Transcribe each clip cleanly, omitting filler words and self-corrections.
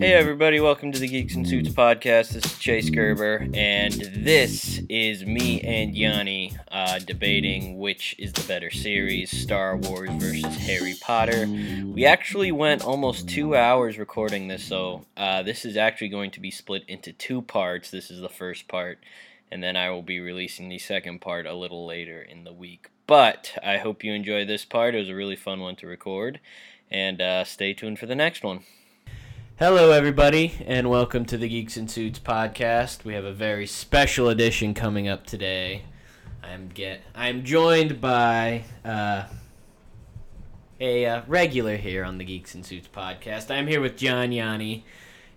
everybody, welcome to the Geeks and Suits podcast. This is Chase Gerber, and this is me and Yanni debating which is the better series, Star Wars versus Harry Potter. We actually went almost 2 hours recording this, so this is actually going to be split into two parts. This is the first part, and then I will be releasing the second part a little later in the week. But I hope you enjoy this part. It was a really fun one to record, and stay tuned for the next one. Hello, everybody, and welcome to the Geeks and Suits podcast. We have a very special edition coming up today. I'm joined by a regular here on the Geeks and Suits podcast. I'm here with John Yanni,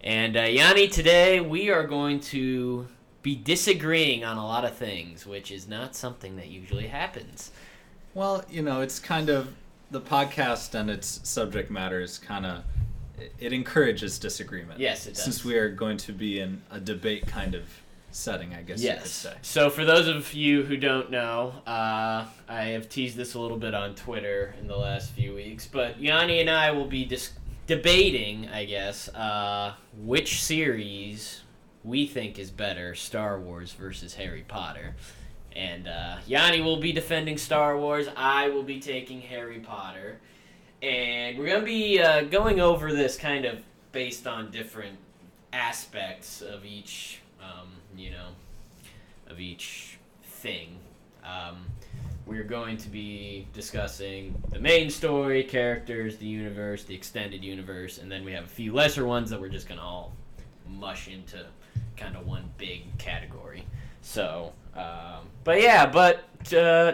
and Yanni, today we are going to be disagreeing on a lot of things, which is not something that usually happens. Well, you know, it's kind of the podcast and its subject matter is kind of, it encourages disagreement. Yes, it does. Since we are going to be in a debate kind of setting, I guess you could say. So for those of you who don't know, I have teased this a little bit on Twitter in the last few weeks, but Yanni and I will be debating, I guess, which series we think is better, Star Wars versus Harry Potter. And Yanni will be defending Star Wars, I will be taking Harry Potter. And we're going to be going over this kind of based on different aspects of each, thing. We're going to be discussing the main story, characters, the universe, the extended universe, and then we have a few lesser ones that we're just going to all mush into kind of one big category. So, to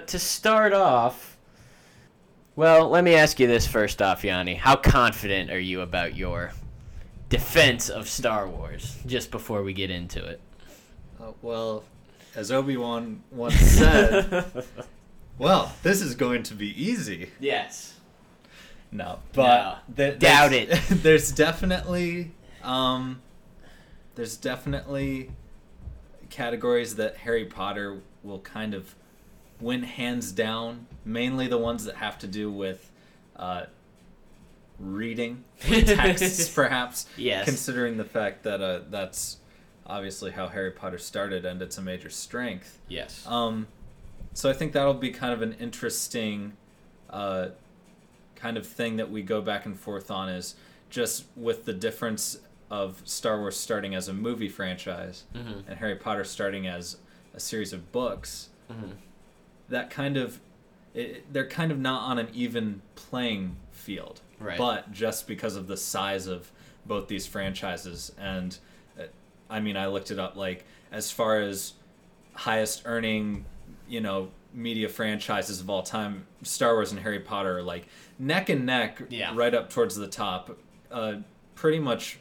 start off, well, let me ask you this first off, Yanni. How confident are you about your defense of Star Wars, just before we get into it? Well, as Obi-Wan once said, well, this is going to be easy. Yes. No, but... No. Doubt it. There's definitely categories that Harry Potter will kind of win hands down, mainly the ones that have to do with reading texts, perhaps. Yes. Considering the fact that that's obviously how Harry Potter started, and it's a major strength. Yes. So I think that'll be kind of an interesting kind of thing that we go back and forth on, is just with the difference of Star Wars starting as a movie franchise and Harry Potter starting as a series of books. Mm-hmm. That kind of, they're kind of not on an even playing field. Right. But just because of the size of both these franchises, and I mean, I looked it up, like, as far as highest earning, you know, media franchises of all time, Star Wars and Harry Potter are like neck and neck, right up towards the top, pretty much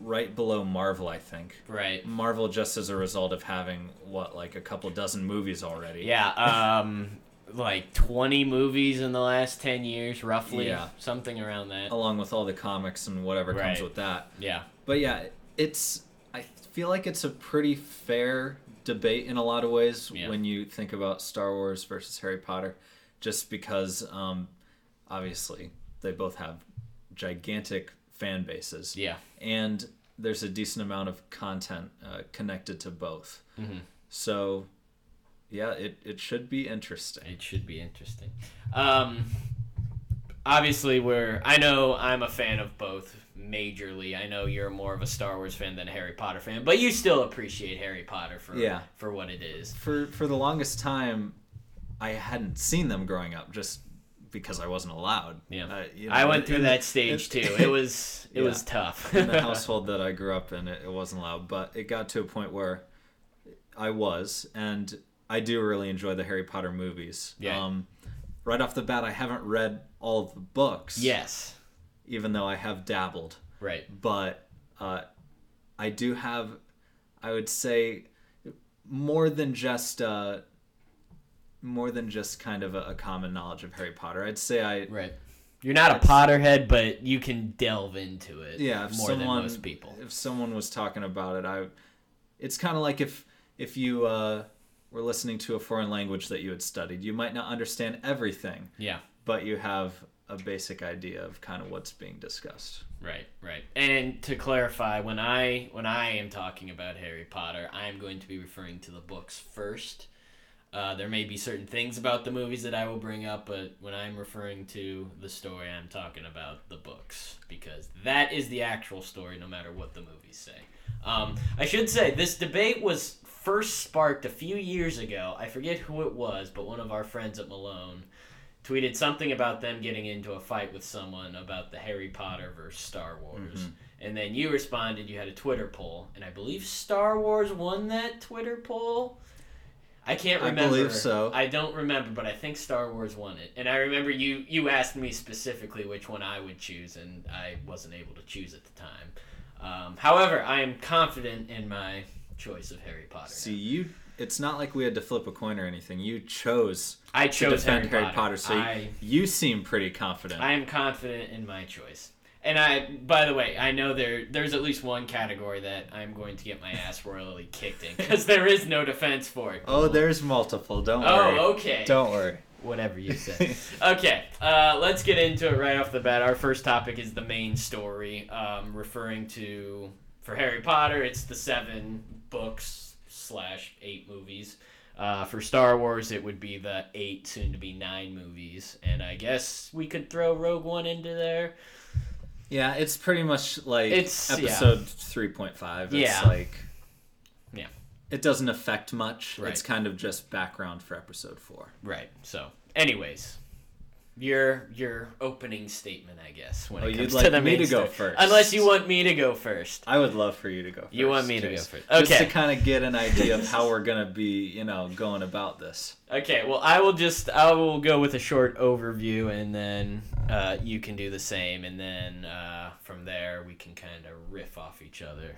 right below Marvel, I think. Right. Marvel, just as a result of having, a couple dozen movies already. Yeah, 20 movies in the last 10 years, roughly. Yeah. Something around that. Along with all the comics and whatever comes with that. Yeah. But yeah, I feel like it's a pretty fair debate in a lot of ways when you think about Star Wars versus Harry Potter, just because, obviously, they both have gigantic fan bases. Yeah. And there's a decent amount of content connected to both. Mm-hmm. So, yeah, it should be interesting. It should be interesting. Obviously, I know I'm a fan of both majorly. I know you're more of a Star Wars fan than a Harry Potter fan, but you still appreciate Harry Potter for what it is. For the longest time, I hadn't seen them growing up, just because I wasn't allowed. Yeah. I went through that stage too. It was tough. In the household that I grew up in, it wasn't allowed, but it got to a point where I was, and I do really enjoy the Harry Potter movies. Yeah. Right off the bat, I haven't read all the books. Yes. Even though I have dabbled. Right. But I do have, I would say, more than just kind of a common knowledge of Harry Potter. I'd say you're not a Potterhead, but you can delve into it more than most people. If someone was talking about it, I It's kind of like if you were listening to a foreign language that you had studied, you might not understand everything. Yeah. But you have a basic idea of kind of what's being discussed. Right, right. And to clarify, when I am talking about Harry Potter, I am going to be referring to the books first. There may be certain things about the movies that I will bring up, but when I'm referring to the story, I'm talking about the books, because that is the actual story, no matter what the movies say. I should say, this debate was first sparked a few years ago. I forget who it was, but one of our friends at Malone tweeted something about them getting into a fight with someone about the Harry Potter versus Star Wars. Mm-hmm. And then you responded, you had a Twitter poll, and I believe Star Wars won that Twitter poll? I can't remember. I believe so. I don't remember, but I think Star Wars won it. And I remember you asked me specifically which one I would choose, and I wasn't able to choose at the time. However, I am confident in my choice of Harry Potter. See, it's not like we had to flip a coin or anything. You chose to defend Harry Potter, so you seem pretty confident. I am confident in my choice. And by the way, I know there's at least one category that I'm going to get my ass royally kicked in, because there is no defense for it. Oh, there's multiple. Don't worry. Oh, okay. Don't worry. Whatever you say. Okay, let's get into it right off the bat. Our first topic is the main story, referring to, for Harry Potter, it's the 7 books/8 movies. For Star Wars, it would be the 8, soon-to-be 9 movies. And I guess we could throw Rogue One into there. Yeah, it's pretty much like episode 3.5. It's it doesn't affect much. Right. It's kind of just background for episode 4. Right. So, anyways, your opening statement, I guess, when it comes to the main story. You'd like me to go first. Unless you want me to go first. I would love for you to go first. You want me to go first. Okay. Just to kind of get an idea of how we're going to be, going about this. Okay, well, I will go with a short overview, and then you can do the same, and then from there we can kind of riff off each other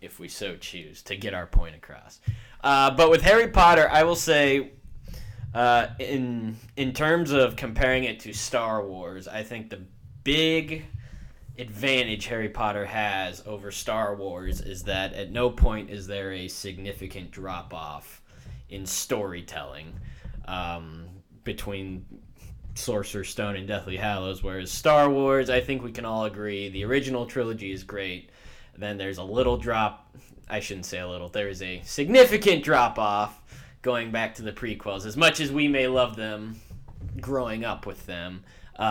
if we so choose to get our point across. But with Harry Potter, I will say, in terms of comparing it to Star Wars, I think the big advantage Harry Potter has over Star Wars is that at no point is there a significant drop-off in storytelling between Sorcerer's Stone and Deathly Hallows, whereas Star Wars, I think we can all agree, the original trilogy is great. Then there's a little drop. I shouldn't say a little. There is a significant drop-off going back to the prequels. As much as we may love them, growing up with them,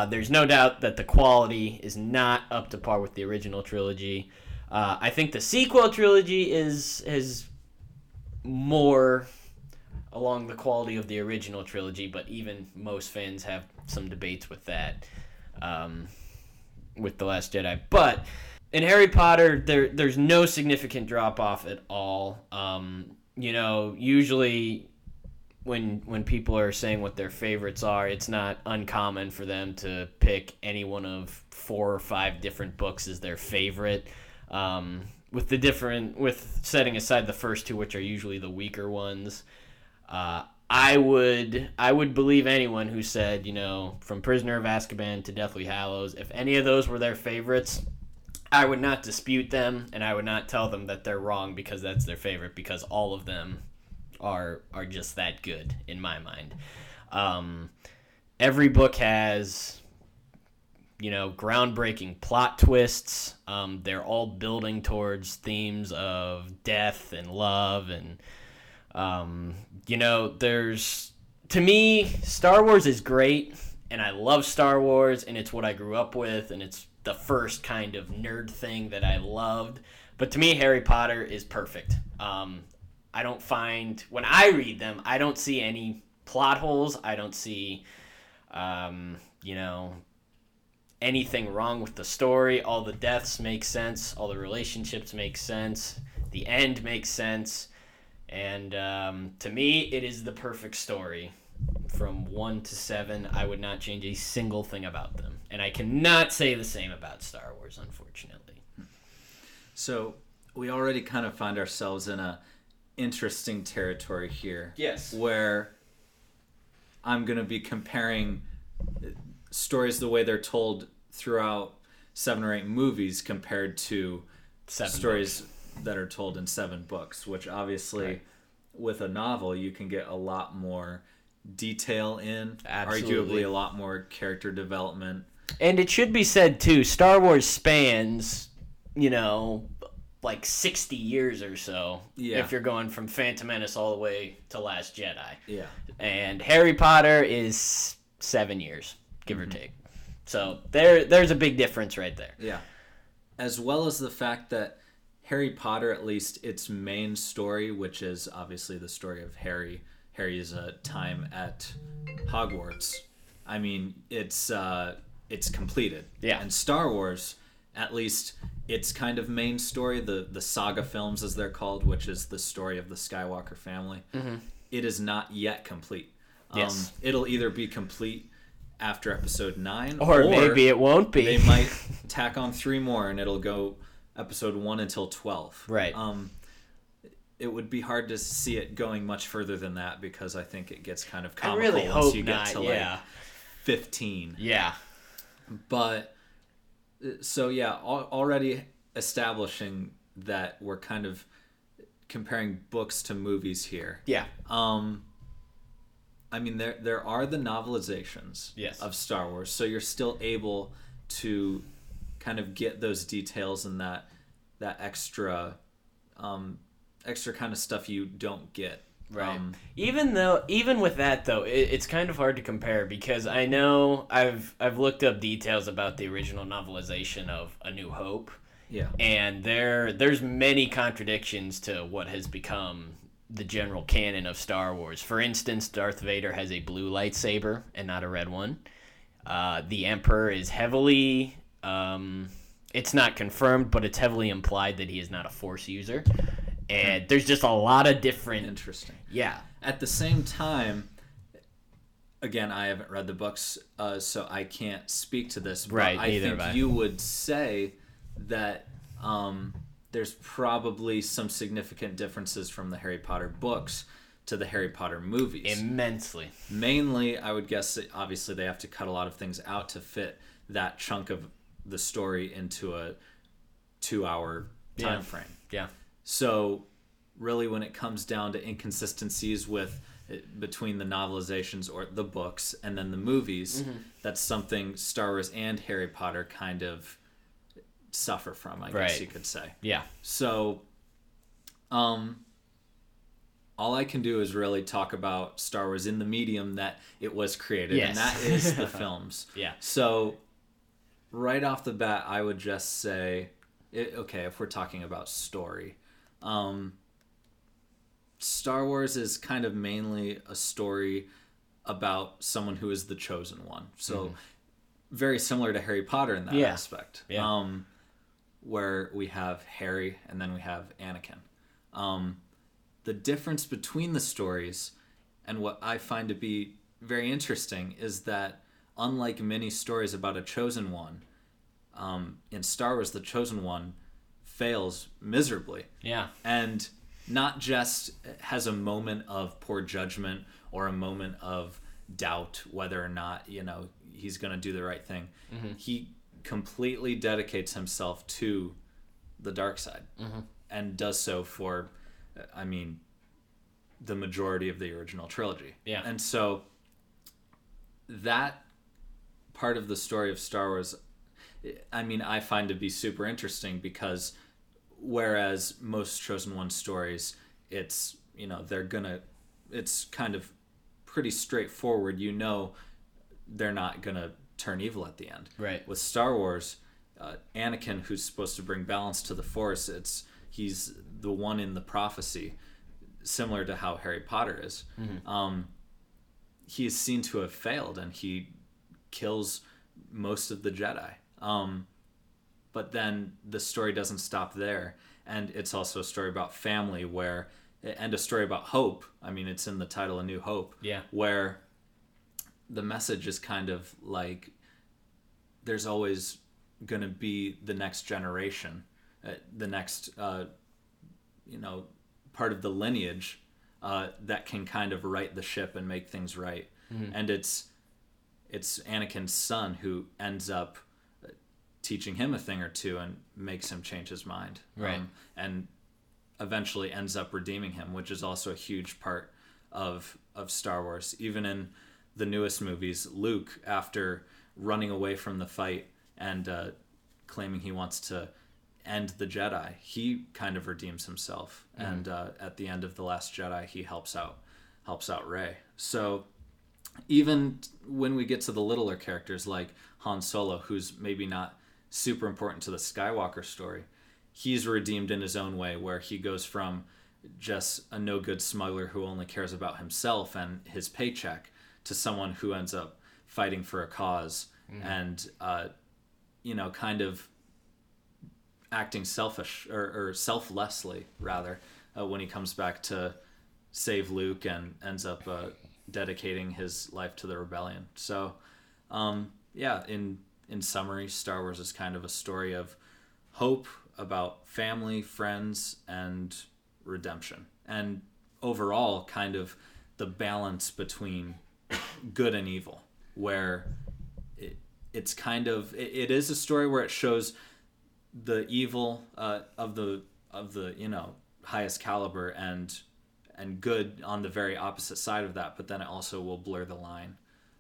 there's no doubt that the quality is not up to par with the original trilogy. I think the sequel trilogy is more along the quality of the original trilogy, but even most fans have some debates with that, with The Last Jedi. But in Harry Potter, there's no significant drop-off at all. Usually when people are saying what their favorites are, it's not uncommon for them to pick any one of 4 or 5 different books as their favorite. With setting aside the first 2, which are usually the weaker ones, I would believe anyone who said, from Prisoner of Azkaban to Deathly Hallows, if any of those were their favorites, I would not dispute them, and I would not tell them that they're wrong because that's their favorite, because all of them are just that good in my mind. Every book has, groundbreaking plot twists. They're all building towards themes of death and love, and to me, Star Wars is great, and I love Star Wars, and it's what I grew up with, and it's the first kind of nerd thing that I loved. But to me, Harry Potter is perfect. I don't find, when I read them, I don't see any plot holes. I don't see, anything wrong with the story. All the deaths make sense. All the relationships make sense. The end makes sense. And to me, it is the perfect story. From 1 to 7, I would not change a single thing about them. And I cannot say the same about Star Wars, unfortunately. So we already kind of find ourselves in a interesting territory here. Yes. Where I'm going to be comparing stories the way they're told throughout 7 or 8 movies compared to 7 stories books. that are told in 7 books, which obviously right. with a novel you can get a lot more detail in, Absolutely. Arguably a lot more character development. And it should be said too, Star Wars spans, you know, like 60 years or so yeah. if you're going from Phantom Menace all the way to Last Jedi. Yeah. And Harry Potter is 7 years, give mm-hmm. or take. So there's a big difference right there. Yeah. As well as the fact that Harry Potter, at least its main story, which is obviously the story of Harry's time at Hogwarts. I mean, it's completed. Yeah. And Star Wars, at least its kind of main story, the saga films as they're called, which is the story of the Skywalker family, mm-hmm. it is not yet complete. Yes. It'll either be complete after episode 9 or maybe it won't be. They might tack on 3 more and it'll go episode 1 until 12. Right. It would be hard to see it going much further than that because I think it gets kind of comical really once you get to like 15. Yeah. But so yeah, already establishing that we're kind of comparing books to movies here. Yeah. I mean, there are the novelizations yes. of Star Wars, so you're still able to kind of get those details and that extra kind of stuff you don't get. Right. Even with that though, it's kind of hard to compare because I know I've looked up details about the original novelization of A New Hope. Yeah. And there's many contradictions to what has become the general canon of Star Wars. For instance, Darth Vader has a blue lightsaber and not a red one. The Emperor is heavily it's not confirmed, but it's heavily implied that he is not a Force user. And there's just a lot of different... Interesting. Yeah. At the same time, again, I haven't read the books, so I can't speak to this. But right, neither have I. You would say that there's probably some significant differences from the Harry Potter books to the Harry Potter movies. Immensely. Mainly, I would guess, that obviously, they have to cut a lot of things out to fit that chunk of the story into a 2-hour time frame. Yeah. So, really, when it comes down to inconsistencies between the novelizations or the books and then the movies, mm-hmm. that's something Star Wars and Harry Potter kind of suffer from, I guess you could say. Yeah. So, all I can do is really talk about Star Wars in the medium that it was created, yes. and that is the films. Yeah. So, right off the bat, I would just say, if we're talking about story... Star Wars is kind of mainly a story about someone who is the chosen one. So mm-hmm. very similar to Harry Potter in that yeah. aspect. Yeah. Where we have Harry and then we have Anakin. The difference between the stories and what I find to be very interesting is that unlike many stories about a chosen one, in Star Wars, the chosen one fails miserably. Yeah. And not just has a moment of poor judgment or a moment of doubt whether or not, you know, he's going to do the right thing. Mm-hmm. He completely dedicates himself to the dark side mm-hmm. and does so for, I mean, the majority of the original trilogy. Yeah. And so that part of the story of Star Wars, I mean, I find to be super interesting because whereas most Chosen One stories, it's, you know, it's kind of pretty straightforward. You know, they're not going to turn evil at the end. Right. With Star Wars, Anakin, who's supposed to bring balance to the Force, he's the one in the prophecy, similar to how Harry Potter is. Mm-hmm. He is seen to have failed, and he kills most of the Jedi. But then the story doesn't stop there, and it's also a story about family and a story about hope. I mean, it's in the title, A New Hope, yeah. where the message is kind of like there's always going to be the next generation, the next you know, part of the lineage that can kind of right the ship and make things right. Mm-hmm. And it's Anakin's son who ends up teaching him a thing or two and makes him change his mind. Right. And eventually ends up redeeming him, which is also a huge part of Star Wars. Even in the newest movies, Luke, after running away from the fight and claiming he wants to end the Jedi, he kind of redeems himself. Mm-hmm. And at the end of The Last Jedi, he helps out Rey. So even when we get to the littler characters like Han Solo, who's maybe not super important to the Skywalker story, he's redeemed in his own way, where he goes from just a no-good smuggler who only cares about himself and his paycheck to someone who ends up fighting for a cause and, kind of acting selfish or selflessly, rather, when he comes back to save Luke and ends up dedicating his life to the rebellion. So, in summary, Star Wars is kind of a story of hope, about family, friends, and redemption. And overall, kind of the balance between good and evil, where it is a story where it shows the evil of the highest caliber and good on the very opposite side of that, but then it also will blur the line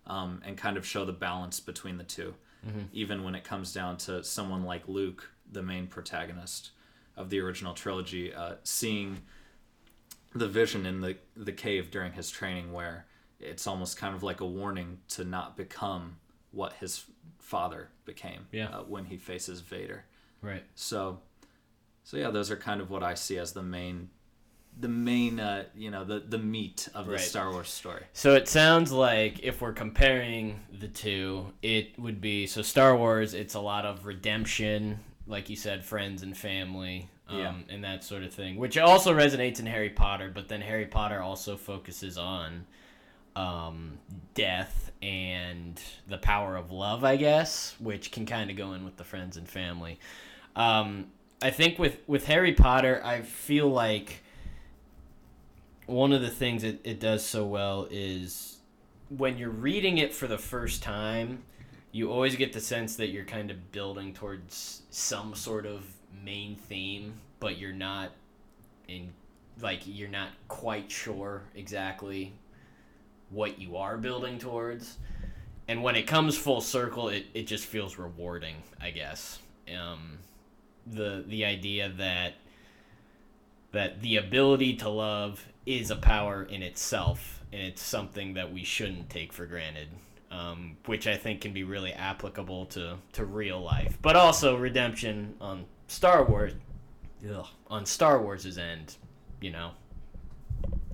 and kind of show the balance between the two. Mm-hmm. Even when it comes down to someone like Luke, the main protagonist of the original trilogy, seeing the vision in the cave during his training, where it's almost kind of like a warning to not become what his father became when he faces Vader. Right. So yeah, those are kind of what I see as the main meat of the Star Wars story. So it sounds like if we're comparing the two, it would be, so Star Wars, it's a lot of redemption, like you said, friends and family, and that sort of thing, which also resonates in Harry Potter, but then Harry Potter also focuses on death and the power of love, I guess, which can kind of go in with the friends and family. I think with Harry Potter, I feel like one of the things it does so well is when you're reading it for the first time, you always get the sense that you're kind of building towards some sort of main theme, but you're not quite sure exactly what you are building towards. And when it comes full circle, it just feels rewarding, I guess. The idea that the ability to love is a power in itself, and it's something that we shouldn't take for granted, which I think can be really applicable to real life. But also redemption on Star Wars' end,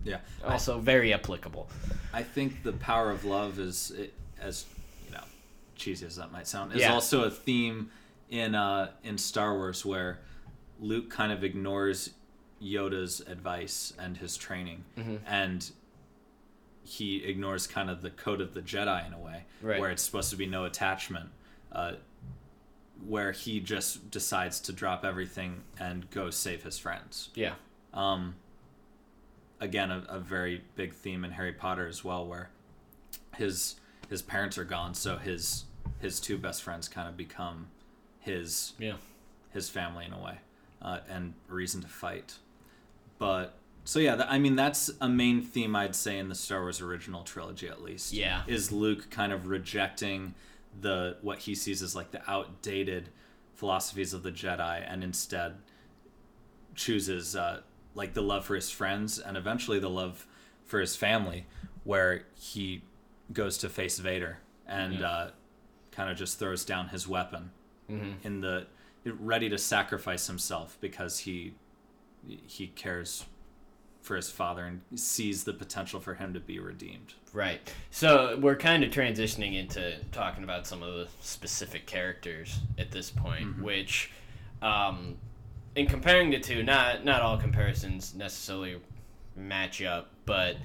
Yeah. Also very applicable. I think the power of love is, as cheesy as that might sound, is also a theme in Star Wars, where Luke kind of ignores Yoda's advice and his training, and he ignores kind of the code of the Jedi in a way, where it's supposed to be no attachment, where he just decides to drop everything and go save his friends. Yeah. Again, a very big theme in Harry Potter as well, where his parents are gone, so his two best friends kind of become his family in a way, and reason to fight. But so that's a main theme, I'd say, in the Star Wars original trilogy, at least. Yeah, is Luke kind of rejecting what he sees as like the outdated philosophies of the Jedi, and instead chooses like the love for his friends and eventually the love for his family, where he goes to face Vader and kind of just throws down his weapon, ready to sacrifice himself, because he cares for his father and sees the potential for him to be redeemed. Right. So we're kind of transitioning into talking about some of the specific characters at this point, which in comparing the two, not all comparisons necessarily match up, but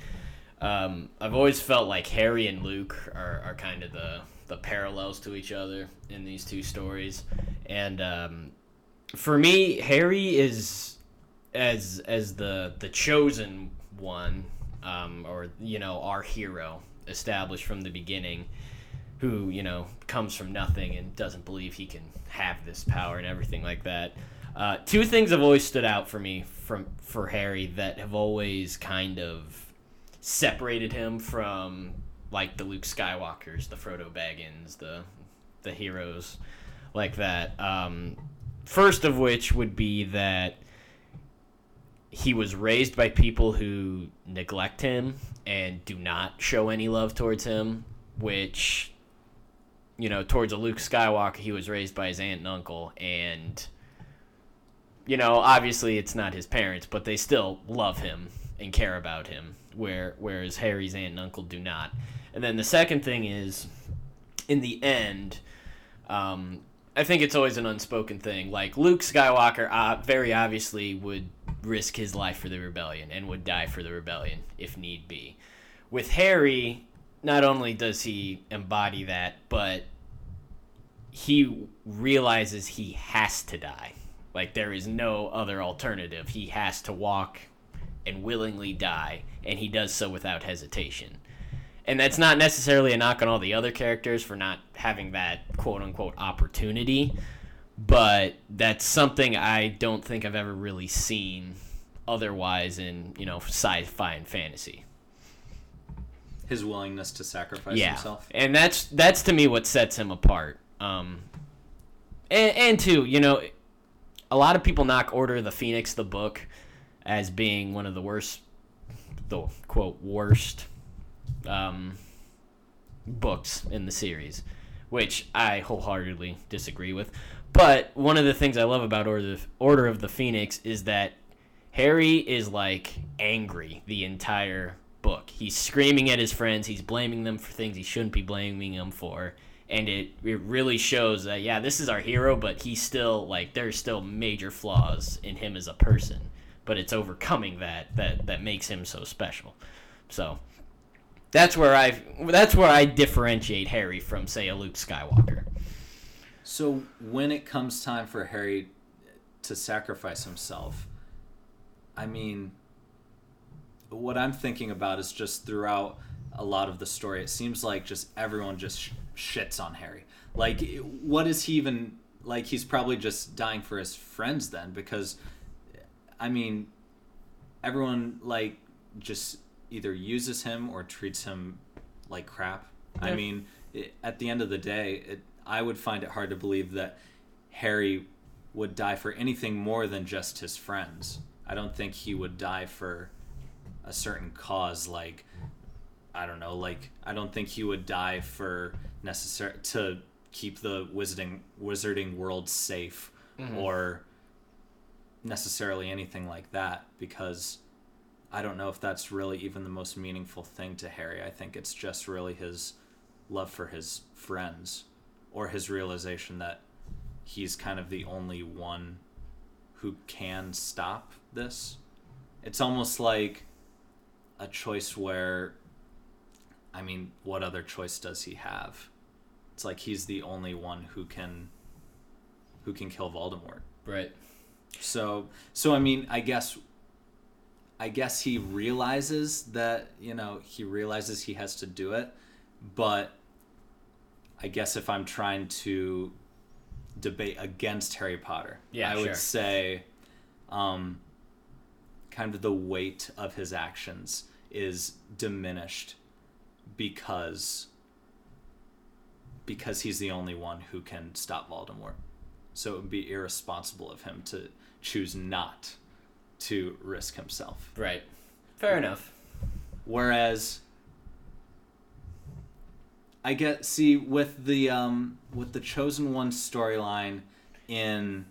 I've always felt like Harry and Luke are kind of the parallels to each other in these two stories. And for me, Harry is as the chosen one, our hero established from the beginning, who comes from nothing and doesn't believe he can have this power and everything like that. Two things have always stood out for me for Harry that have always kind of separated him from, like, the Luke Skywalkers, the Frodo Baggins, the heroes like that. First of which would be that he was raised by people who neglect him and do not show any love towards him, which, you know, towards a Luke Skywalker, he was raised by his aunt and uncle, and, you know, obviously it's not his parents, but they still love him and care about him, whereas Harry's aunt and uncle do not. And then the second thing is, in the end, I think it's always an unspoken thing. Like, Luke Skywalker very obviously would risk his life for the rebellion and would die for the rebellion if need be. With Harry, not only does he embody that, but he realizes he has to die. Like, there is no other alternative. He has to walk and willingly die, and he does so without hesitation. And that's not necessarily a knock on all the other characters for not having that quote-unquote opportunity, but that's something I don't think I've ever really seen otherwise in, you know, sci-fi and fantasy. His willingness to sacrifice himself. And that's to me what sets him apart. And too, you know, a lot of people knock Order of the Phoenix, the book, as being one of the worst, the quote, worst books in the series, which I wholeheartedly disagree with. But one of the things I love about Order of the Phoenix is that Harry is, like, angry the entire book. He's screaming at his friends. He's blaming them for things he shouldn't be blaming them for. And it really shows that, yeah, this is our hero, but he's still, like, there's still major flaws in him as a person. But it's overcoming that makes him so special. So that's where I differentiate Harry from, say, a Luke Skywalker. So when it comes time for Harry to sacrifice himself, I mean, what I'm thinking about is just throughout a lot of the story, it seems like just everyone just shits on Harry. Like, what is he even, like, he's probably just dying for his friends then, because, I mean, everyone, like, just either uses him or treats him like crap. Yeah. I mean, at the end of the day, I would find it hard to believe that Harry would die for anything more than just his friends. I don't think he would die for a certain cause, like, I don't know, like, I don't think he would die for to keep the wizarding world safe, mm-hmm. or necessarily anything like that, because I don't know if that's really even the most meaningful thing to Harry. I think it's just really his love for his friends, or his realization that he's kind of the only one who can stop this. It's almost like a choice where, I mean, what other choice does he have? It's like he's the only one who can kill Voldemort. Right. So I mean, I guess he realizes that, you know, he realizes he has to do it, but I guess if I'm trying to debate against Harry Potter, would say kind of the weight of his actions is diminished because he's the only one who can stop Voldemort. So it would be irresponsible of him to choose not to risk himself. Right. Fair enough. Whereas, I guess, see, with the Chosen One storyline in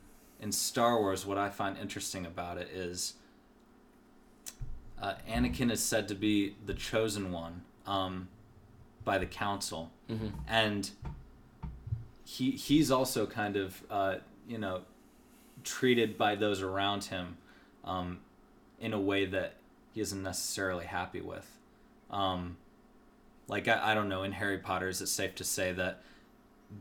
Star Wars, what I find interesting about it is Anakin is said to be the Chosen One by the Council, mm-hmm. and he's also kind of you know, treated by those around him in a way that he isn't necessarily happy with. Like, I don't know, in Harry Potter, is it safe to say that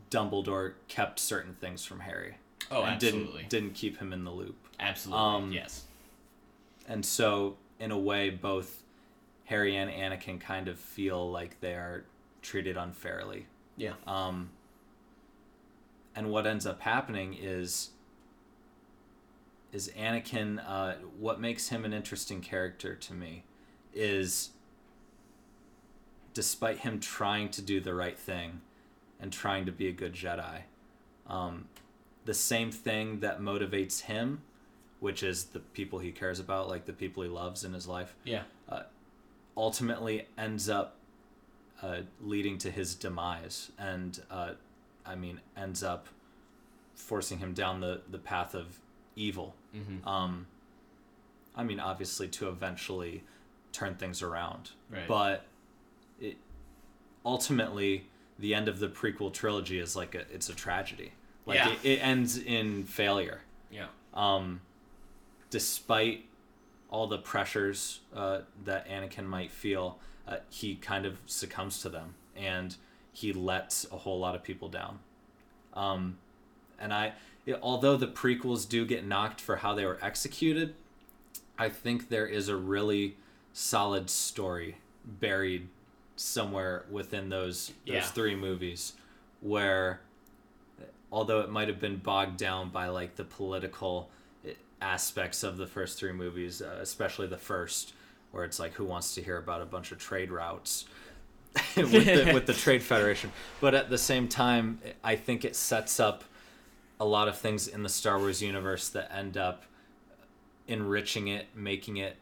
Dumbledore kept certain things from Harry? Oh, and absolutely. Didn't keep him in the loop. Absolutely, yes. And so, in a way, both Harry and Anakin kind of feel like they are treated unfairly. Yeah. And what ends up happening is Anakin, what makes him an interesting character to me is, despite him trying to do the right thing and trying to be a good Jedi, the same thing that motivates him, which is the people he cares about, like the people he loves in his life, ultimately ends up leading to his demise, and ends up forcing him down the path of evil. Mm-hmm. Obviously to eventually turn things around. Right. But it ultimately, the end of the prequel trilogy is like it's a tragedy. Like it ends in failure. Yeah. Despite all the pressures that Anakin might feel, he kind of succumbs to them, and he lets a whole lot of people down. Although the prequels do get knocked for how they were executed, I think there is a really solid story buried somewhere within those three movies, where although it might have been bogged down by like the political aspects of the first three movies, especially the first, where it's like, who wants to hear about a bunch of trade routes with the Trade Federation? But at the same time, I think it sets up a lot of things in the Star Wars universe that end up enriching it, making it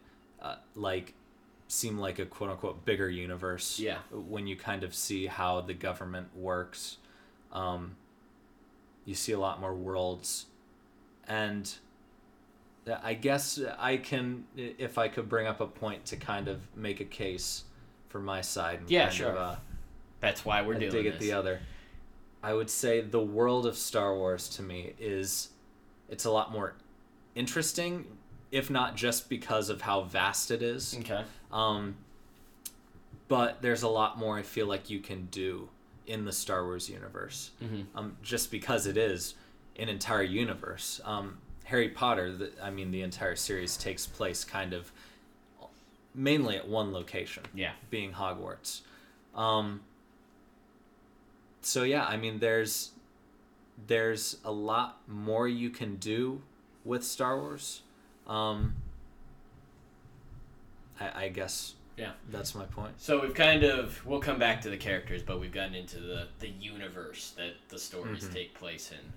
seem like a quote-unquote bigger universe. Yeah. When you kind of see how the government works, you see a lot more worlds. And I guess if I could bring up a point to kind of make a case for my side. And that's why we're doing this. Dig at the other. I would say the world of Star Wars to me it's a lot more interesting, if not just because of how vast it is. Okay. But there's a lot more I feel like you can do in the Star Wars universe. Mm-hmm. Just because it is an entire universe. Harry Potter, the entire series takes place kind of mainly at one location. Yeah. Being Hogwarts. So there's a lot more you can do with Star Wars. I guess that's my point. So we'll come back to the characters, but we've gotten into the universe that the stories mm-hmm. take place in.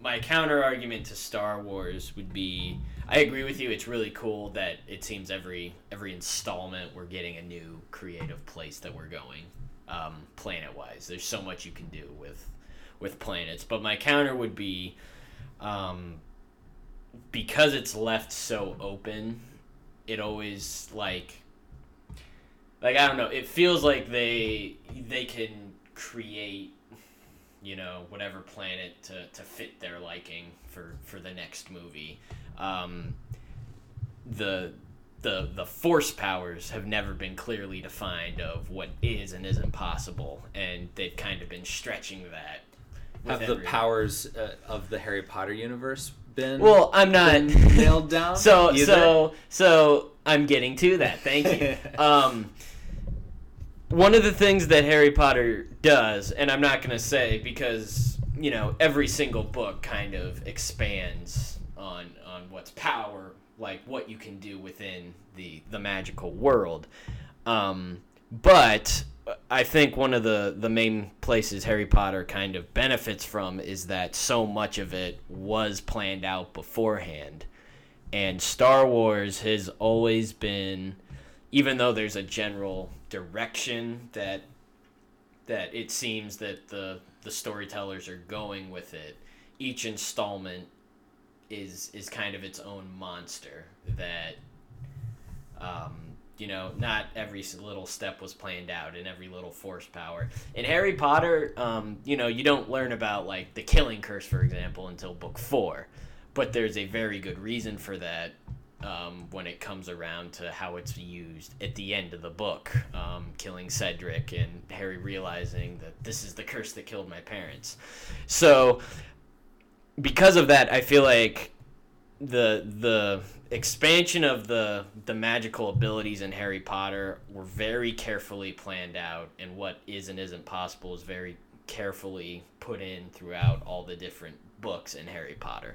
My counter argument to Star Wars would be, I agree with you, it's really cool that it seems every installment we're getting a new creative place that we're going. Planet-wise, there's so much you can do with planets. But my counter would be, because it's left so open, it always I don't know. It feels like they can create, whatever planet to fit their liking for the next movie. The force powers have never been clearly defined of what is and isn't possible, and they've kind of been stretching that. Have the powers of the Harry Potter universe been? Well, I'm not nailed down. So I'm getting to that. Thank you. One of the things that Harry Potter does, and I'm not going to say because every single book kind of expands on what's power. Like what you can do within the magical world. But I think one of the main places Harry Potter kind of benefits from is that so much of it was planned out beforehand. And Star Wars has always been, even though there's a general direction that it seems that the storytellers are going with it, each installment is kind of its own monster that, not every little step was planned out and every little force power. In Harry Potter, you don't learn about, the Killing Curse, for example, until book 4. But there's a very good reason for that when it comes around to how it's used at the end of the book. Killing Cedric and Harry realizing that this is the curse that killed my parents. So because of that, I feel like the expansion of the magical abilities in Harry Potter were very carefully planned out, and what is and isn't possible is very carefully put in throughout all the different books in Harry Potter,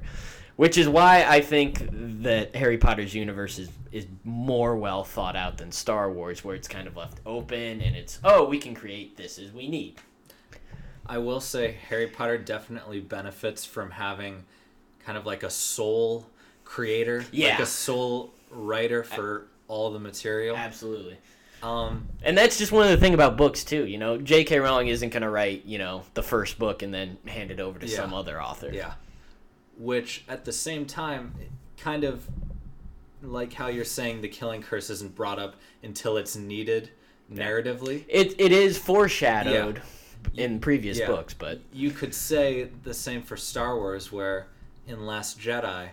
which is why I think that Harry Potter's universe is more well thought out than Star Wars, where it's kind of left open and it's, oh, we can create this as we need. I will say Harry Potter definitely benefits from having kind of like a sole creator, like a sole writer for all the material. Absolutely. And that's just one of the things about books, too. You know, J.K. Rowling isn't going to write, you know, the first book and then hand it over to some other author. Yeah. Which, at the same time, kind of like how you're saying the Killing Curse isn't brought up until it's needed narratively. It is foreshadowed in previous books, but... You could say the same for Star Wars, where in Last Jedi,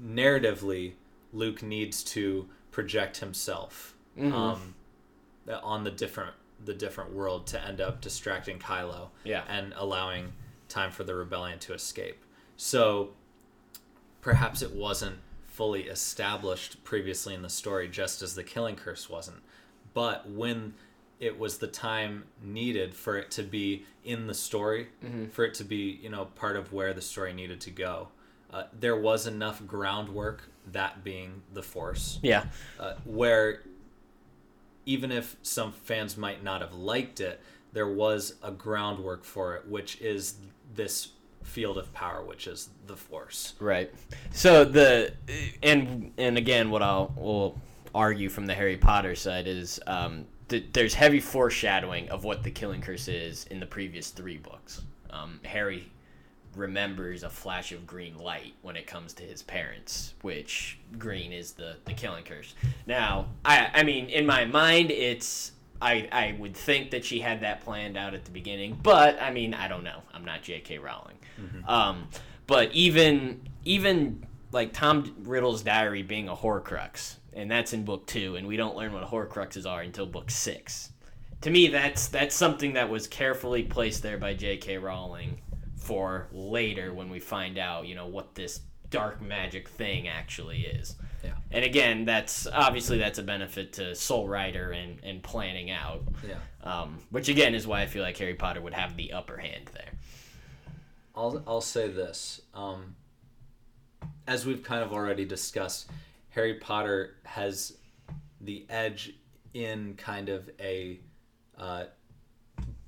narratively, Luke needs to project himself. Mm-hmm. On the different world to end up distracting Kylo and allowing time for the rebellion to escape. So perhaps it wasn't fully established previously in the story, just as the Killing Curse wasn't. But when it was the time needed for it to be in the story, for it to be, you know, part of where the story needed to go, there was enough groundwork, that being the Force, where... Even if some fans might not have liked it, there was a groundwork for it, which is this field of power, which is the Force. Right. So and again, what we'll argue from the Harry Potter side is there's heavy foreshadowing of what the Killing Curse is in the previous three books. Harry remembers a flash of green light when it comes to his parents, which green is the Killing Curse. Now, I mean, in my mind, it's I would think that she had that planned out at the beginning, but I mean, I don't know. I'm not J.K. Rowling. Mm-hmm. But even like Tom Riddle's diary being a Horcrux, and that's in book 2, and we don't learn what Horcruxes are until book 6. To me, that's something that was carefully placed there by J.K. Rowling for later when we find out, you know, what this dark magic thing actually is. Yeah. And again, that's a benefit to soul writer and planning out. Yeah. Which again is why I feel like Harry Potter would have the upper hand there. I'll say this. As we've kind of already discussed, Harry Potter has the edge in kind of a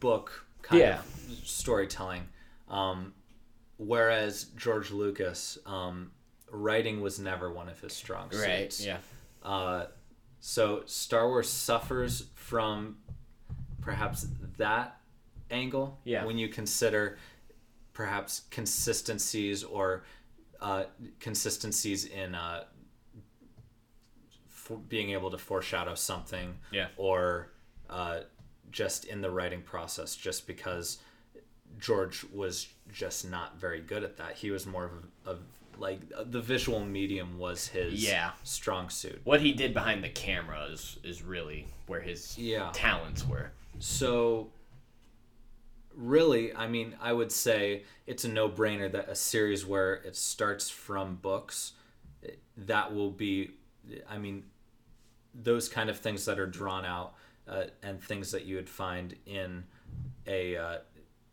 book kind of storytelling. Whereas George Lucas, writing was never one of his strong suits. Right, yeah. So Star Wars suffers from perhaps that angle. Yeah. When you consider perhaps consistencies or consistencies in being able to foreshadow something. Yeah. Or just in the writing process, just because... George was just not very good at that. He was more of like the visual medium was his strong suit. What he did behind the camera is really where his talents were. So really, I mean, I would say it's a no-brainer that a series where it starts from books, that will be, I mean, those kind of things that are drawn out and things that you would find in a...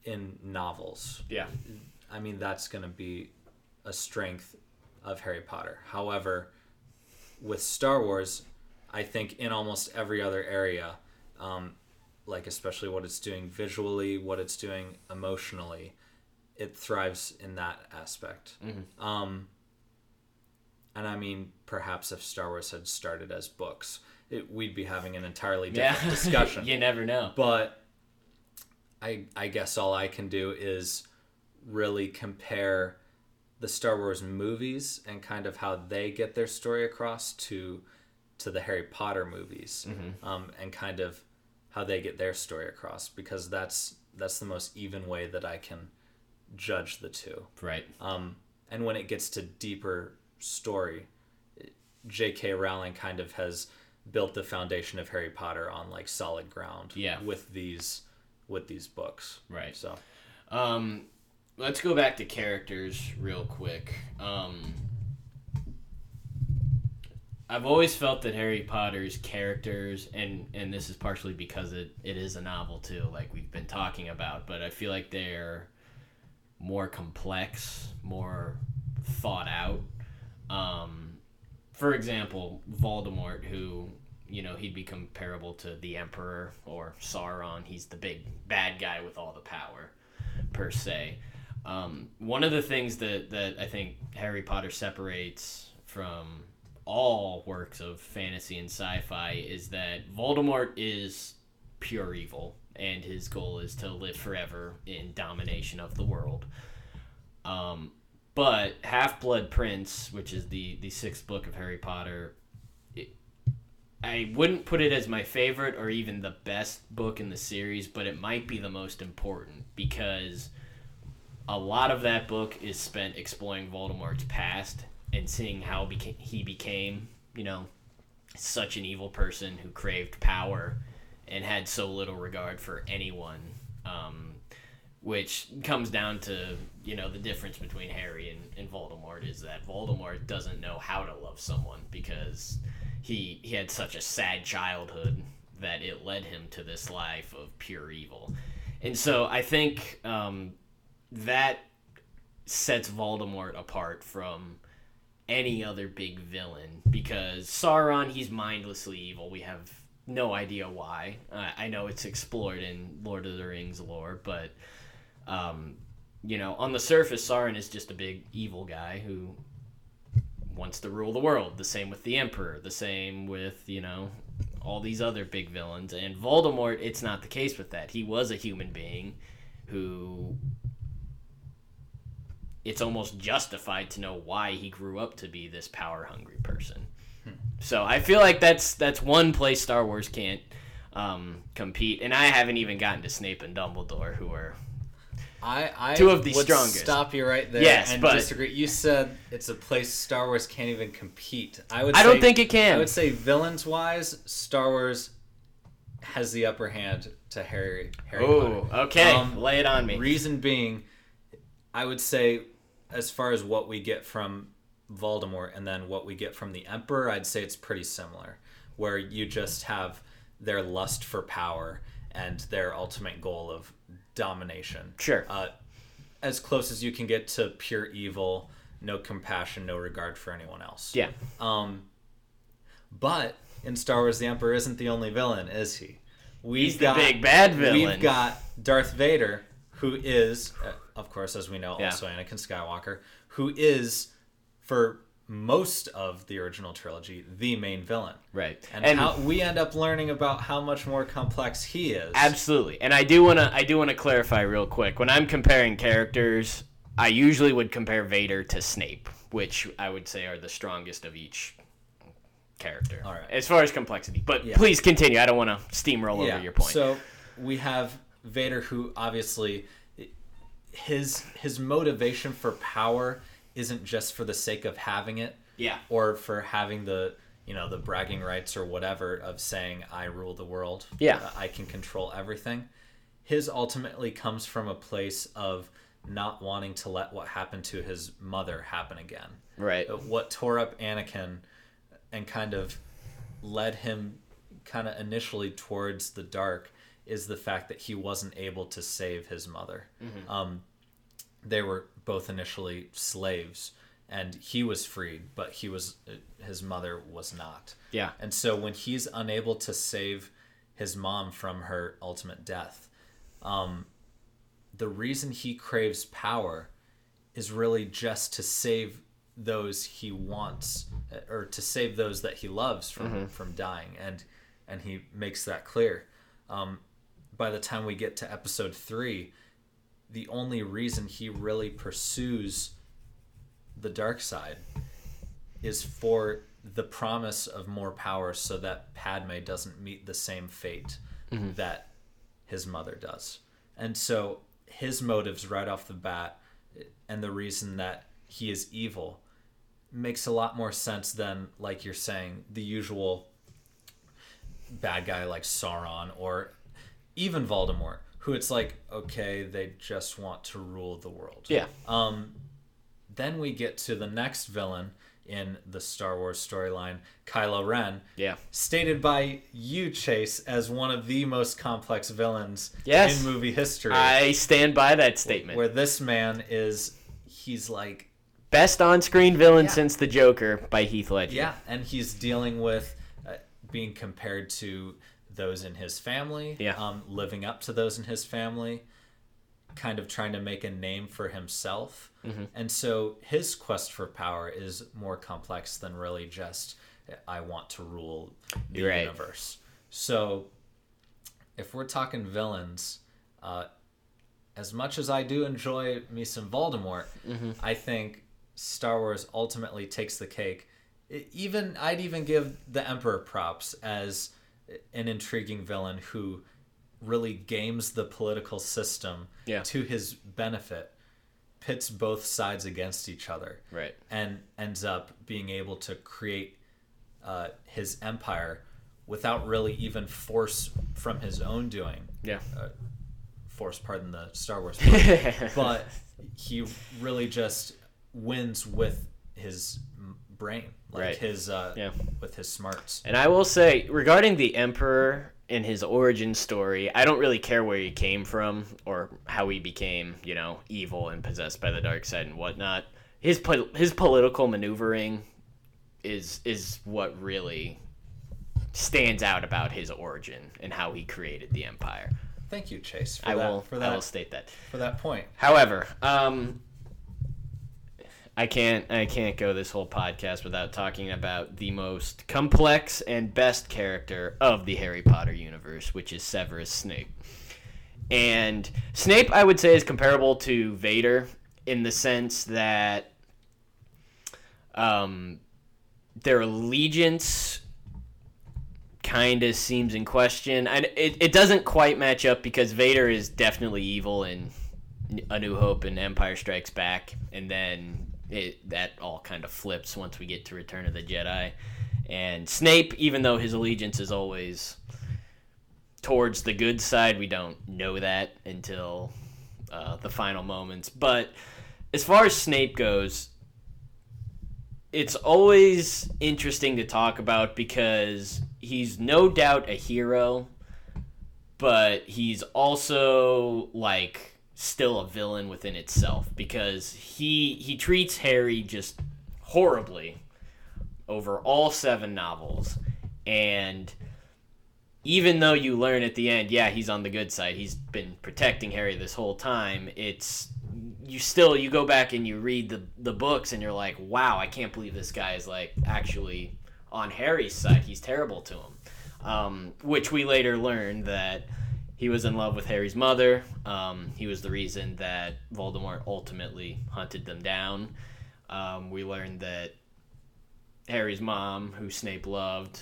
in novels. Yeah. I mean, that's going to be a strength of Harry Potter. However, with Star Wars, I think in almost every other area, like especially what it's doing visually, what it's doing emotionally, it thrives in that aspect. Mm-hmm. And I mean, perhaps if Star Wars had started as books, we'd be having an entirely different discussion. You never know. But... I guess all I can do is really compare the Star Wars movies and kind of how they get their story across to the Harry Potter movies, and kind of how they get their story across, because that's the most even way that I can judge the two. Right. And when it gets to deeper story, J.K. Rowling kind of has built the foundation of Harry Potter on like solid ground with these books. Right. So let's go back to characters real quick. I've always felt that Harry Potter's characters, and this is partially because it is a novel too, like we've been talking about, but I feel like they're more complex, more thought out. For example, Voldemort, who, you know, he'd be comparable to the Emperor or Sauron. He's the big bad guy with all the power, per se. One of the things that I think Harry Potter separates from all works of fantasy and sci-fi is that Voldemort is pure evil, and his goal is to live forever in domination of the world. But Half-Blood Prince, which is the sixth book of Harry Potter, I wouldn't put it as my favorite or even the best book in the series, but it might be the most important, because a lot of that book is spent exploring Voldemort's past and seeing how he became, you know, such an evil person who craved power and had so little regard for anyone, which comes down to, you know, the difference between Harry and Voldemort is that Voldemort doesn't know how to love someone because he had such a sad childhood that it led him to this life of pure evil. And so I think that sets Voldemort apart from any other big villain, because Sauron, he's mindlessly evil. We have no idea why. I know it's explored in Lord of the Rings lore, but you know, on the surface, Sauron is just a big evil guy who wants to rule the world. The same with the Emperor, the same with, you know, all these other big villains. And Voldemort, it's not the case with that. He was a human being who, it's almost justified to know why he grew up to be this power-hungry person. So I feel like that's one place Star Wars can't compete, and I haven't even gotten to Snape and Dumbledore, who are two of the strongest. Stop you right there. Yes, and disagree. You said it's a place Star Wars can't even compete. I don't think it can. I would say villains-wise, Star Wars has the upper hand to Harry Potter. Oh, okay. Lay it on me. Reason being, I would say as far as what we get from Voldemort and then what we get from the Emperor, I'd say it's pretty similar, where you just have their lust for power and their ultimate goal of domination. Sure. As close as you can get to pure evil, no compassion, no regard for anyone else. Yeah. But in Star Wars, the Emperor isn't the only villain, is he? He's the big bad villain. We've got Darth Vader, who is, of course, as we know, also Anakin Skywalker, who is, for most of the original trilogy, the main villain. Right. And how we end up learning about how much more complex he is. Absolutely. And I do wanna clarify real quick. When I'm comparing characters, I usually would compare Vader to Snape, which I would say are the strongest of each character. All right. As far as complexity. But please continue. I don't wanna steamroll over your point. So we have Vader, who obviously his motivation for power isn't just for the sake of having it, or for having the, you know, the bragging rights or whatever of saying I rule the world, I can control everything. His ultimately comes from a place of not wanting to let what happened to his mother happen again. Right. What tore up Anakin and kind of led him kind of initially towards the dark is the fact that he wasn't able to save his mother. Mm-hmm. They were both initially slaves, and he was freed, but his mother was not. Yeah. And so when he's unable to save his mom from her ultimate death, the reason he craves power is really just to save those he wants, or to save those that he loves from dying, and he makes that clear. By the time we get to episode 3, the only reason he really pursues the dark side is for the promise of more power so that Padme doesn't meet the same fate that his mother does. And so his motives right off the bat and the reason that he is evil makes a lot more sense than, like you're saying, the usual bad guy like Sauron or even Voldemort, who it's like, okay, they just want to rule the world. Yeah. Then we get to the next villain in the Star Wars storyline, Kylo Ren, stated by you, Chase, as one of the most complex villains in movie history. I stand by that statement. Where this man is, he's like... best on-screen villain since the Joker by Heath Ledger. Yeah, and he's dealing with being compared to those in his family, living up to those in his family, kind of trying to make a name for himself. Mm-hmm. And so his quest for power is more complex than really just, I want to rule the universe. So if we're talking villains, as much as I do enjoy me some Voldemort, I think Star Wars ultimately takes the cake. I'd even give the Emperor props as an intriguing villain who really games the political system to his benefit, pits both sides against each other, and ends up being able to create his empire without really even force from his own doing. Force, pardon the Star Wars movie. But he really just wins with his brain, like his with his smarts. And I will say, regarding the Emperor in his origin story, I don't really care where he came from or how he became, you know, evil and possessed by the dark side and whatnot. His political maneuvering is what really stands out about his origin and how he created the Empire. Thank you, Chase. I will state that for that point. However, I can't go this whole podcast without talking about the most complex and best character of the Harry Potter universe, which is Severus Snape. And Snape, I would say, is comparable to Vader in the sense that their allegiance kind of seems in question. And it doesn't quite match up because Vader is definitely evil in A New Hope and Empire Strikes Back, and then... that all kind of flips once we get to Return of the Jedi. And Snape, even though his allegiance is always towards the good side, we don't know that until the final moments. But as far as Snape goes, it's always interesting to talk about because he's no doubt a hero, but he's also like... still a villain within itself because he treats Harry just horribly over all 7 novels. And even though you learn at the end, he's on the good side, he's been protecting Harry this whole time, you go back and you read the books and you're like, wow, I can't believe this guy is like actually on Harry's side. He's terrible to him. Which we later learn that he was in love with Harry's mother. He was the reason that Voldemort ultimately hunted them down. We learned that Harry's mom, who Snape loved,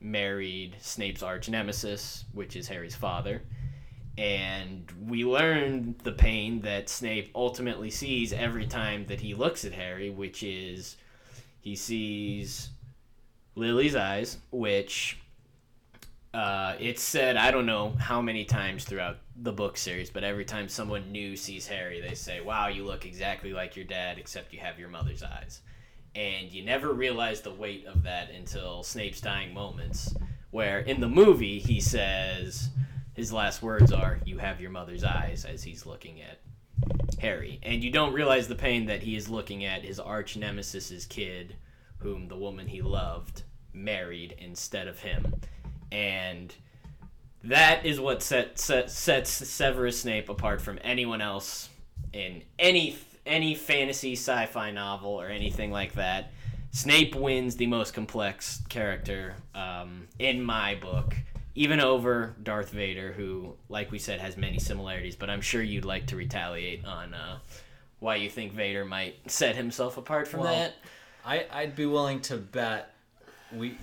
married Snape's arch-nemesis, which is Harry's father. And we learned the pain that Snape ultimately sees every time that he looks at Harry, which is he sees Lily's eyes, which... it's said, I don't know how many times throughout the book series, but every time someone new sees Harry, they say, wow, you look exactly like your dad, except you have your mother's eyes. And you never realize the weight of that until Snape's dying moments, where in the movie he says, his last words are, you have your mother's eyes, as he's looking at Harry. And you don't realize the pain that he is looking at his arch-nemesis's kid, whom the woman he loved married instead of him. And that is what sets Severus Snape apart from anyone else in any fantasy sci-fi novel or anything like that. Snape wins the most complex character in my book, even over Darth Vader, who, like we said, has many similarities. But I'm sure you'd like to retaliate on why you think Vader might set himself apart from that. I'd be willing to bet...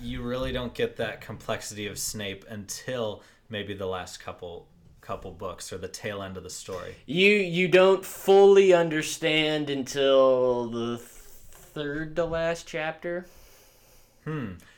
You really don't get that complexity of Snape until maybe the last couple books or the tail end of the story. You don't fully understand until the third to last chapter.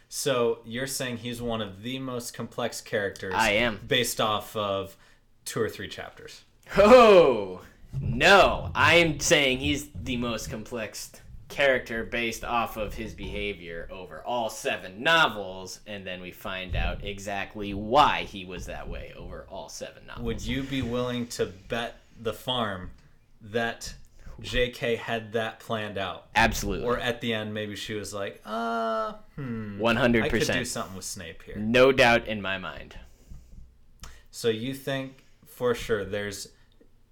So you're saying he's one of the most complex characters. I am. Based off of 2 or 3 chapters. Oh, no. I am saying he's the most complex character based off of his behavior over all 7 novels, and then we find out exactly why he was that way over all 7 novels. Would you be willing to bet the farm that J.K. had that planned out? Absolutely. Or at the end, maybe she was like, 100%. I could do something with Snape here. No doubt in my mind. So you think for sure there's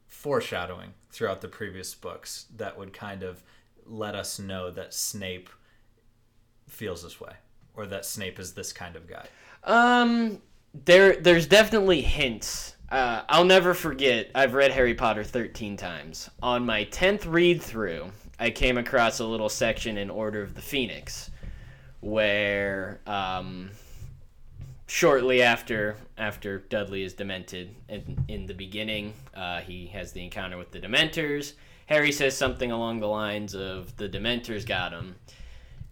foreshadowing throughout the previous books that would kind of let us know that Snape feels this way, or that Snape is this kind of guy? There's definitely hints. I'll never forget, I've read Harry Potter 13 times. On my 10th read-through, I came across a little section in Order of the Phoenix where shortly after Dudley is demented, and in the beginning he has the encounter with the Dementors, Harry says something along the lines of, the Dementors got him,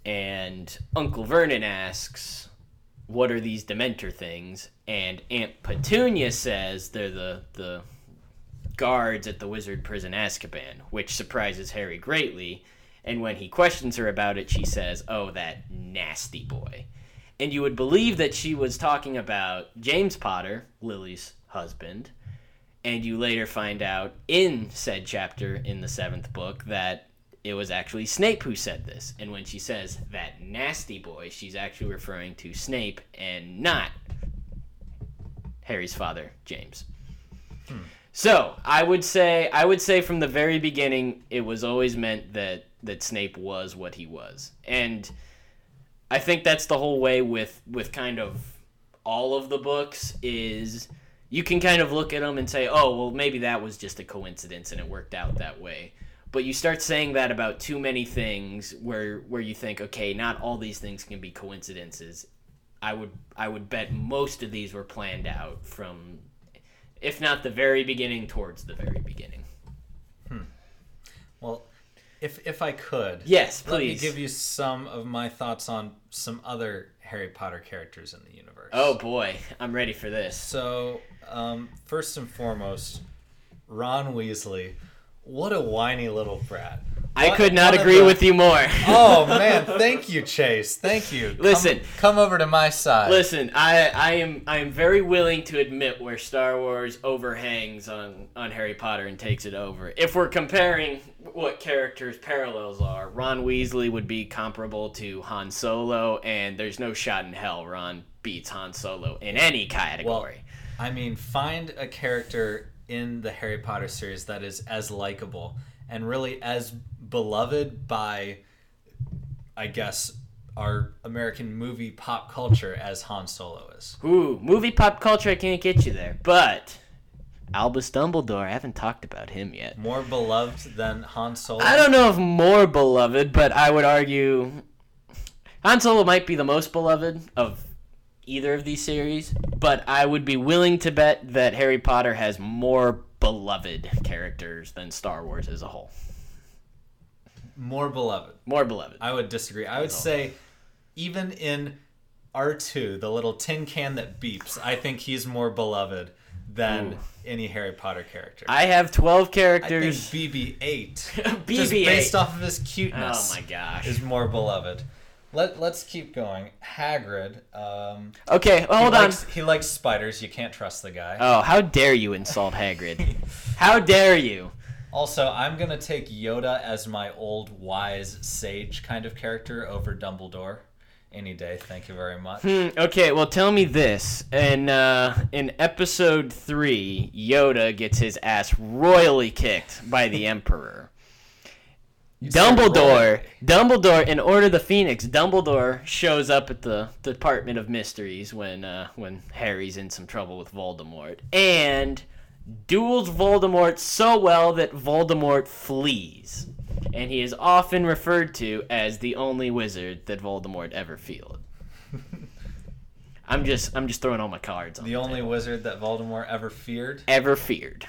and Uncle Vernon asks, what are these Dementor things? And Aunt Petunia says they're the guards at the wizard prison Azkaban, which surprises Harry greatly. And when he questions her about it, she says, oh, that nasty boy. And you would believe that she was talking about James Potter, Lily's husband. And you later find out in said chapter in the 7th book that it was actually Snape who said this. And when she says that nasty boy, she's actually referring to Snape and not Harry's father, James. So I would say from the very beginning, it was always meant that Snape was what he was. And I think that's the whole way with kind of all of the books, is you can kind of look at them and say, oh, well, maybe that was just a coincidence and it worked out that way. But you start saying that about too many things where you think, okay, not all these things can be coincidences. I would bet most of these were planned out from, if not the very beginning, towards the very beginning. Well, if I could, yes, please. Let me give you some of my thoughts on some other Harry Potter characters in the universe. Oh boy, I'm ready for this. So, first and foremost, Ron Weasley. What a whiny little brat. I could not agree with you more. Oh, man. Thank you, Chase. Thank you. Listen. Come over to my side. Listen, I am very willing to admit where Star Wars overhangs on Harry Potter and takes it over. If we're comparing what characters' parallels are, Ron Weasley would be comparable to Han Solo, and there's no shot in hell Ron beats Han Solo in any category. Well, I mean, find a character in the Harry Potter series that is as likable and really as beloved by, I guess, our American movie pop culture as Han Solo is. Ooh, movie pop culture, I can't get you there. But Albus Dumbledore, I haven't talked about him yet. More beloved than Han Solo? I don't know if more beloved, but I would argue Han Solo might be the most beloved of either of these series, but I would be willing to bet that Harry Potter has more beloved characters than Star Wars as a whole. More beloved. More beloved. I would disagree. I would say even in R2, the little tin can that beeps, I think he's more beloved than any Harry Potter character. I have 12 characters. I think BB-8, just based off of his cuteness, oh my gosh, is more beloved. Let's keep going. Hagrid. Okay, hold on. He likes spiders. You can't trust the guy. Oh, how dare you insult Hagrid. How dare you? Also, I'm going to take Yoda as my old, wise, sage kind of character over Dumbledore any day. Thank you very much. Okay, well, tell me this. In Episode 3, Yoda gets his ass royally kicked by the Emperor. Dumbledore, in Order of the Phoenix, Dumbledore shows up at the Department of Mysteries when Harry's in some trouble with Voldemort, and duels Voldemort so well that Voldemort flees, and he is often referred to as the only wizard that Voldemort ever fielded. I'm just throwing all my cards on the only table. Wizard that Voldemort ever feared? Ever feared.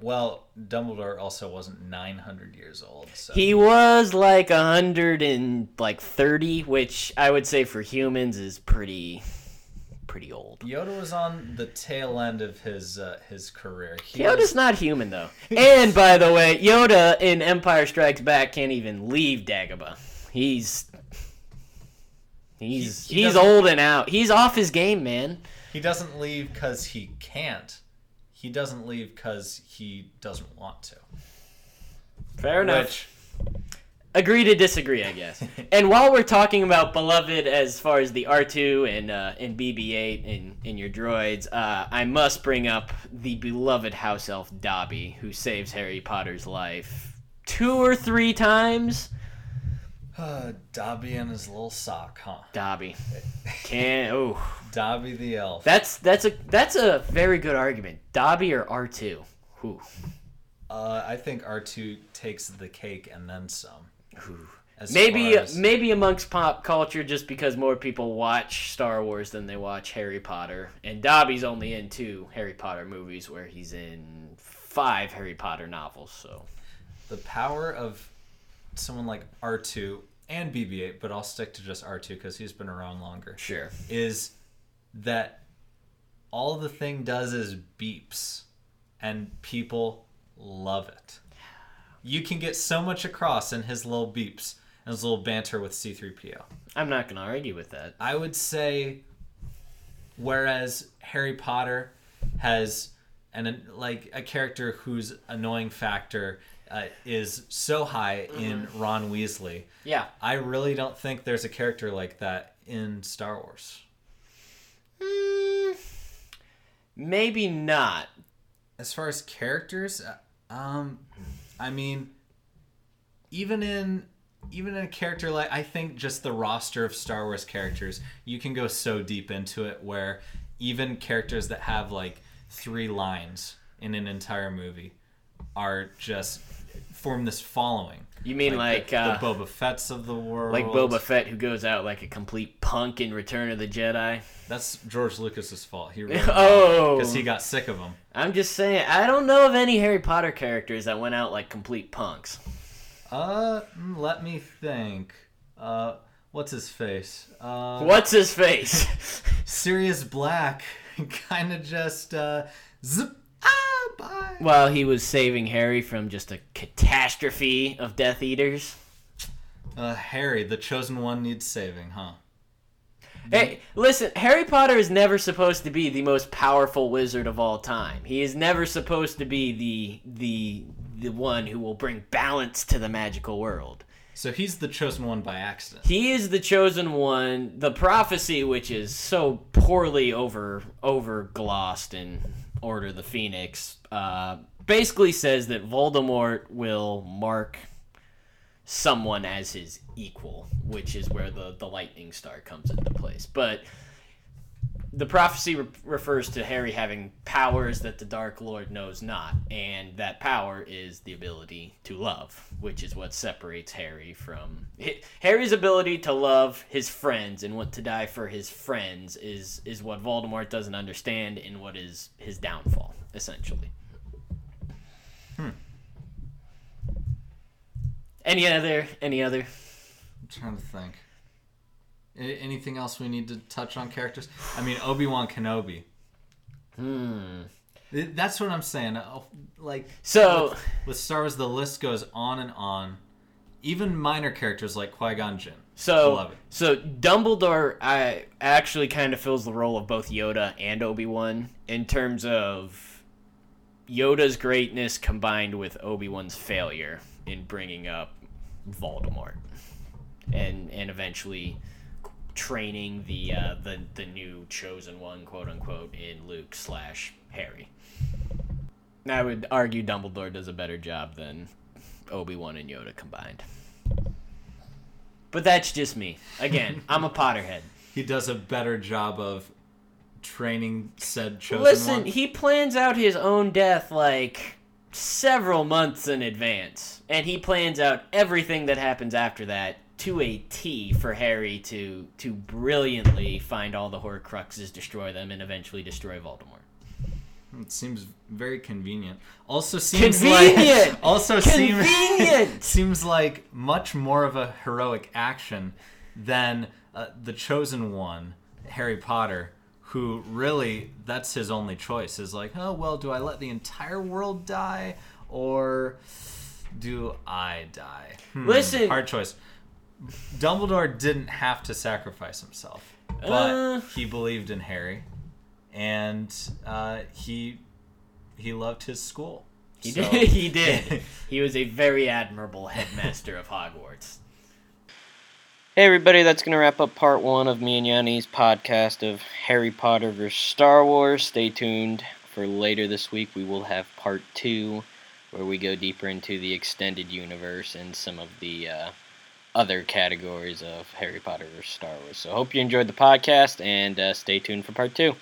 Well, Dumbledore also wasn't 900 years old. So. He was like 130, which I would say for humans is pretty pretty old. Yoda was on the tail end of his career. Yoda's not human, though. And, by the way, Yoda in Empire Strikes Back can't even leave Dagobah. He's old and out. He's off his game, man. He doesn't leave because he can't. He doesn't leave because he doesn't want to. Fair enough. Agree to disagree, I guess. And while we're talking about beloved as far as the R2 and BB-8 and your droids, I must bring up the beloved house elf Dobby, who saves Harry Potter's life 2 or 3 times. Dobby and his little sock, huh? Dobby. Dobby the elf. That's a very good argument. Dobby or R2? Whew. I think R2 takes the cake and then some. Maybe amongst pop culture, just because more people watch Star Wars than they watch Harry Potter. And Dobby's only in 2 Harry Potter movies, where he's in 5 Harry Potter novels. So, the power of someone like R2 and BB-8, but I'll stick to just R2 because he's been around longer. Sure. Is that all the thing does is beeps, and people love it. You can get so much across in his little beeps and his little banter with C-3PO. I'm not going to argue with that. I would say, whereas Harry Potter has a character whose annoying factor is so high in Ron Weasley. Yeah. I really don't think there's a character like that in Star Wars. Maybe not. As far as characters, I mean, even in a character like, I think just the roster of Star Wars characters, you can go so deep into it where even characters that have like 3 lines in an entire movie are just form this following. You mean like the Boba Fett's of the world? Like Boba Fett, who goes out like a complete punk in Return of the Jedi? That's George Lucas's fault. He really because he got sick of him. I'm just saying, I don't know of any Harry Potter characters that went out like complete punks. Let me think. What's his face? Sirius Black kind of just zip. Bye. While he was saving Harry from just a catastrophe of Death Eaters. Harry, the chosen one, needs saving, huh? Hey, listen, Harry Potter is never supposed to be the most powerful wizard of all time. He is never supposed to be the one who will bring balance to the magical world. So he's the chosen one by accident. He is the chosen one. The prophecy, which is so poorly overglossed in Order of the Phoenix, basically says that Voldemort will mark someone as his equal, which is where the lightning star comes into place. But the prophecy refers to Harry having powers that the Dark Lord knows not, and that power is the ability to love, which is what separates Harry from... Harry's ability to love his friends and want to die for his friends is what Voldemort doesn't understand and what is his downfall, essentially. Any other? I'm trying to think. Anything else we need to touch on characters? I mean, Obi-Wan Kenobi. That's what I'm saying. Like, so with Star Wars, the list goes on and on. Even minor characters like Qui-Gon Jinn. So Dumbledore actually kind of fills the role of both Yoda and Obi-Wan in terms of Yoda's greatness combined with Obi-Wan's failure in bringing up Voldemort and eventually training the new chosen one, quote unquote, in Luke/Harry. I would argue Dumbledore does a better job than Obi-Wan and Yoda combined. But that's just me. Again, I'm a Potterhead. He does a better job of training said chosen one. He plans out his own death like several months in advance, and he plans out everything that happens after that to a T for Harry to brilliantly find all the Horcruxes, destroy them, and eventually destroy Voldemort. It seems very convenient. Seems like much more of a heroic action than the chosen one, Harry Potter, who really, that's his only choice, is like, oh, well, do I let the entire world die or do I die? Listen. Hard choice. Dumbledore didn't have to sacrifice himself, but he believed in Harry, and he loved his school. He did. He was a very admirable headmaster of Hogwarts. Hey everybody, that's going to wrap up part one of me and Yanni's podcast of Harry Potter vs. Star Wars. Stay tuned for later this week. We will have part two, where we go deeper into the extended universe and some of the other categories of Harry Potter vs. Star Wars. So hope you enjoyed the podcast, and stay tuned for part two.